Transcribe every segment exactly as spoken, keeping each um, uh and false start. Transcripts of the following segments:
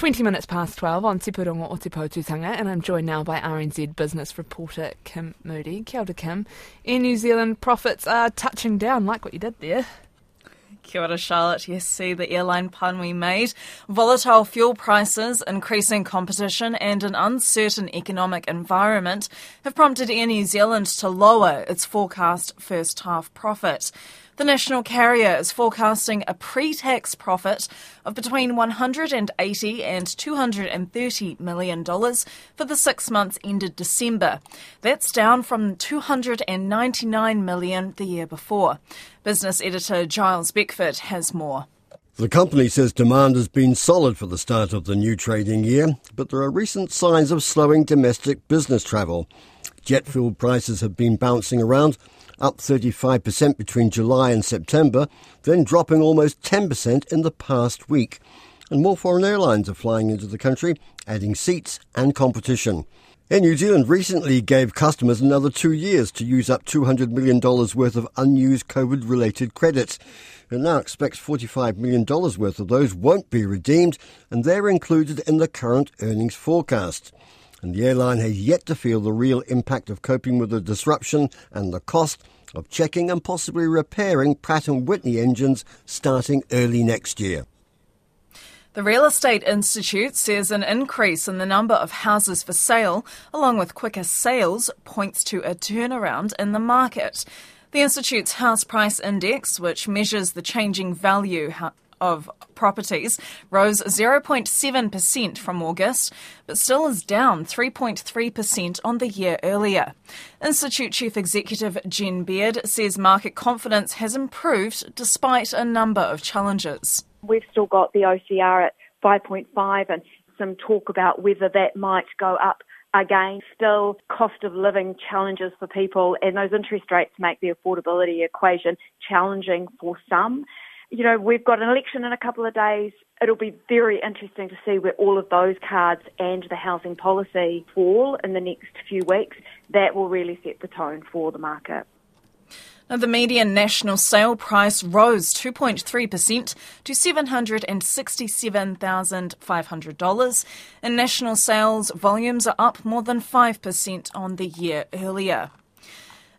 twenty minutes past twelve on Sepurongo Ote Tutanga, and I'm joined now by R N Z business reporter Kim Moodie. Kia ora, Kim. Air New Zealand profits are touching down, like what you did there. Kia ora, Charlotte. Yes, see the airline pun we made. Volatile fuel prices, increasing competition and an uncertain economic environment have prompted Air New Zealand to lower its forecast first half profit. The national carrier is forecasting a pre-tax profit of between one hundred eighty and two hundred thirty million dollars for the six months ended December. That's down from two hundred ninety-nine million dollars the year before. Business editor Giles Beckford has more. The company says demand has been solid for the start of the new trading year, but there are recent signs of slowing domestic business travel. Jet fuel prices have been bouncing around, up thirty-five percent between July and September, then dropping almost ten percent in the past week. And more foreign airlines are flying into the country, adding seats and competition. Air New Zealand recently gave customers another two years to use up two hundred million dollars worth of unused COVID-related credits. It now expects forty-five million dollars worth of those won't be redeemed, and they're included in the current earnings forecast. And the airline has yet to feel the real impact of coping with the disruption and the cost of checking and possibly repairing Pratt and Whitney engines starting early next year. The Real Estate Institute says an increase in the number of houses for sale, along with quicker sales, points to a turnaround in the market. The Institute's House Price Index, which measures the changing value of properties, rose zero point seven percent from August, but still is down three point three percent on the year earlier. Institute Chief Executive Jen Baird says market confidence has improved despite a number of challenges. We've still got the O C R at five point five and some talk about whether that might go up again. Still cost of living challenges for people, and those interest rates make the affordability equation challenging for some. You know, we've got an election in a couple of days. It'll be very interesting to see where all of those cards and the housing policy fall in the next few weeks. That will really set the tone for the market. Now, the median national sale price rose two point three percent to seven hundred sixty-seven thousand five hundred dollars, and national sales volumes are up more than five percent on the year earlier.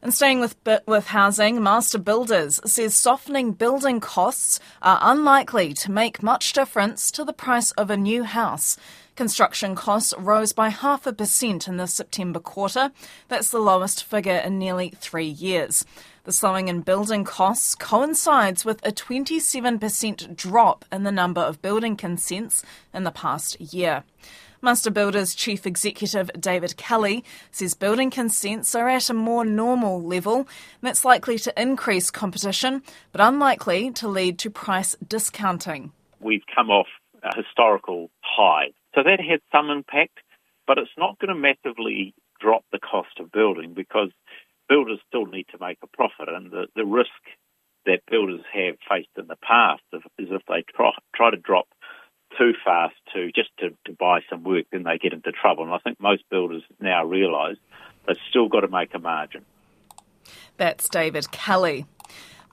And staying with with housing, Master Builders says softening building costs are unlikely to make much difference to the price of a new house. Construction costs rose by half a percent in the September quarter. That's the lowest figure in nearly three years. The slowing in building costs coincides with a twenty-seven percent drop in the number of building consents in the past year. Master Builders Chief Executive David Kelly says building consents are at a more normal level, and that's likely to increase competition, but unlikely to lead to price discounting. We've come off a historical high, so that had some impact, but it's not going to massively drop the cost of building because builders still need to make a profit, and the, the risk that builders have faced in the past is if they try, try to drop too fast to just to, to buy some work, then they get into trouble. And I think most builders now realise they've still got to make a margin. That's David Kelly.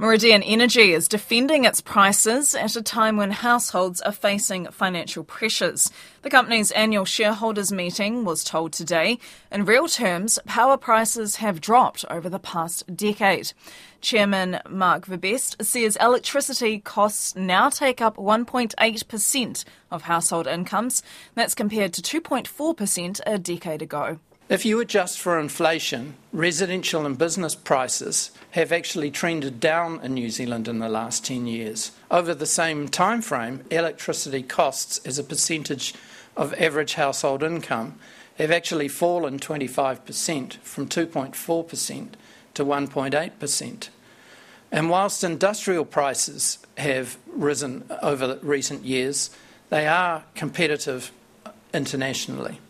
Meridian Energy is defending its prices at a time when households are facing financial pressures. The company's annual shareholders meeting was told today, in real terms, power prices have dropped over the past decade. Chairman Mark Verbest says electricity costs now take up one point eight percent of household incomes. That's compared to two point four percent a decade ago. If you adjust for inflation, residential and business prices have actually trended down in New Zealand in the last ten years. Over the same time frame, electricity costs as a percentage of average household income have actually fallen twenty-five percent from two point four percent to one point eight percent. And whilst industrial prices have risen over recent years, they are competitive internationally.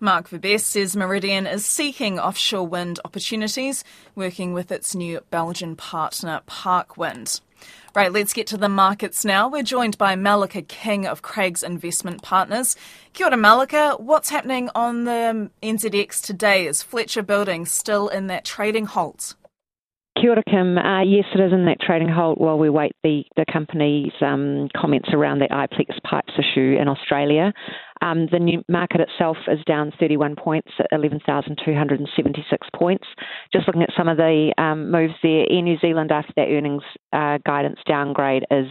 Mark Verbest says Meridian is seeking offshore wind opportunities, working with its new Belgian partner, Parkwind. Right, let's get to the markets now. We're joined by Malika King of Craig's Investment Partners. Kia ora, Malika. What's happening on the N Z X today? Is Fletcher Building still in that trading halt? Kia ora, Kim. Uh, yes, it is in that trading hold while we wait the, the company's um, comments around the iPlex pipes issue in Australia. Um, the new market itself is down thirty-one points at eleven thousand two hundred seventy-six points. Just looking at some of the um, moves there, Air New Zealand after their earnings uh, guidance downgrade is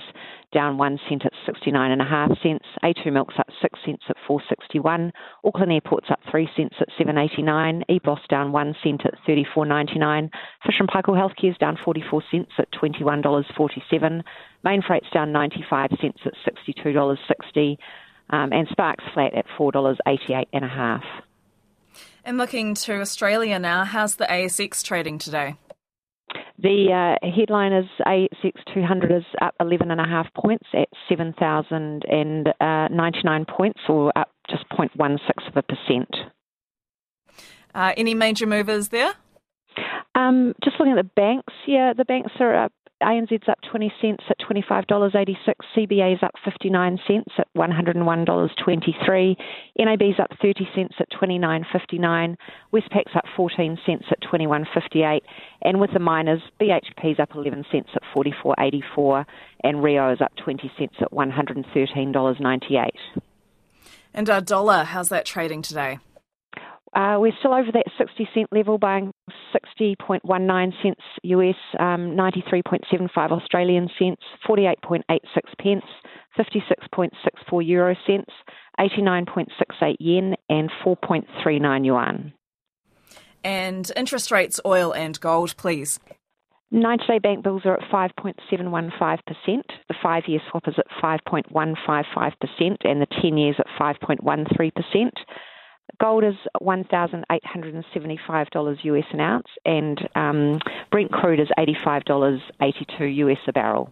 down one cent at sixty-nine and a half cents. A two Milk's up six cents at four sixty-one. Auckland Airport's up three cents at seven eighty-nine. E B O S down one cent at thirty-four ninety-nine. Fisher and Paykel Healthcare's down forty-four cents at twenty-one dollars forty-seven. Mainfreight's down ninety-five cents at sixty-two dollars sixty. Um, and Spark's flat at four dollars eighty-eight and a half. And looking to Australia now, how's the A S X trading today? The uh, headline is A S X two hundred is up eleven and a half points at seven thousand ninety-nine points, or up just zero point one six of a percent. Uh, any major movers there? Um, just looking at the banks, yeah, the banks are up. A N Z's up twenty cents at twenty-five dollars eighty-six. C B A's up fifty-nine cents at one hundred one dollars twenty-three. N A B's up thirty cents at twenty-nine fifty-nine. Westpac's up fourteen cents at twenty-one fifty-eight. And with the miners, B H P's up eleven cents at forty-four eighty-four. And Rio is up twenty cents at one hundred thirteen dollars ninety-eight. And our dollar, how's that trading today? Uh, we're still over that sixty cent level, buying sixty point one nine cents U S, um, ninety-three point seven five Australian cents, forty-eight point eight six pence, fifty-six point six four euro cents, eighty-nine point six eight yen, and four point three nine yuan. And interest rates, oil and gold, please. ninety-day bank bills are at five point seven one five percent, the five-year swap is at five point one five five percent, and the ten years at five point one three percent. Gold is one thousand eight hundred seventy-five dollars U S an ounce, and um, Brent crude is eighty-five dollars eighty-two U S a barrel.